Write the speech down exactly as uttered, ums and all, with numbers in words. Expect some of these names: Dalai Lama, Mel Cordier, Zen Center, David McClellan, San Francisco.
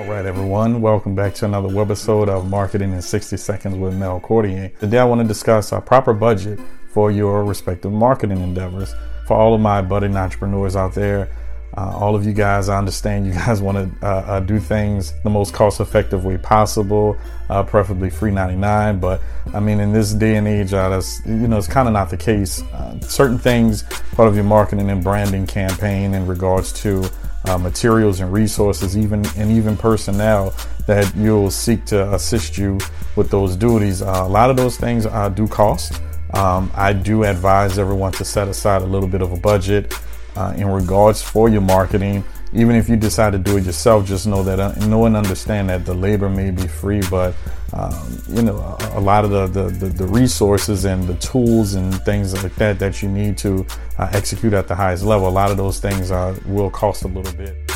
All right, everyone, welcome back to another webisode of Marketing in sixty seconds with Mel Cordier. Today I want to discuss a proper budget for your respective marketing endeavors. For all of my budding entrepreneurs out there, uh, all of you guys, I understand you guys want to uh, uh, do things the most cost-effective way possible, uh, preferably free ninety-nine. But I mean, in this day and age, uh, that's, you know, it's kind of not the case. Uh, certain things, part of your marketing and branding campaign in regards to Uh, materials and resources, even and even personnel that you'll seek to assist you with those duties. Uh, a lot of those things uh, do cost. Um, I do advise everyone to set aside a little bit of a budget uh, in regards for your marketing. Even if you decide to do it yourself, just know that uh, know and understand that the labor may be free, but um, you know a, a lot of the, the, the, the resources and the tools and things like that that you need to uh, execute at the highest level, a lot of those things uh, will cost a little bit.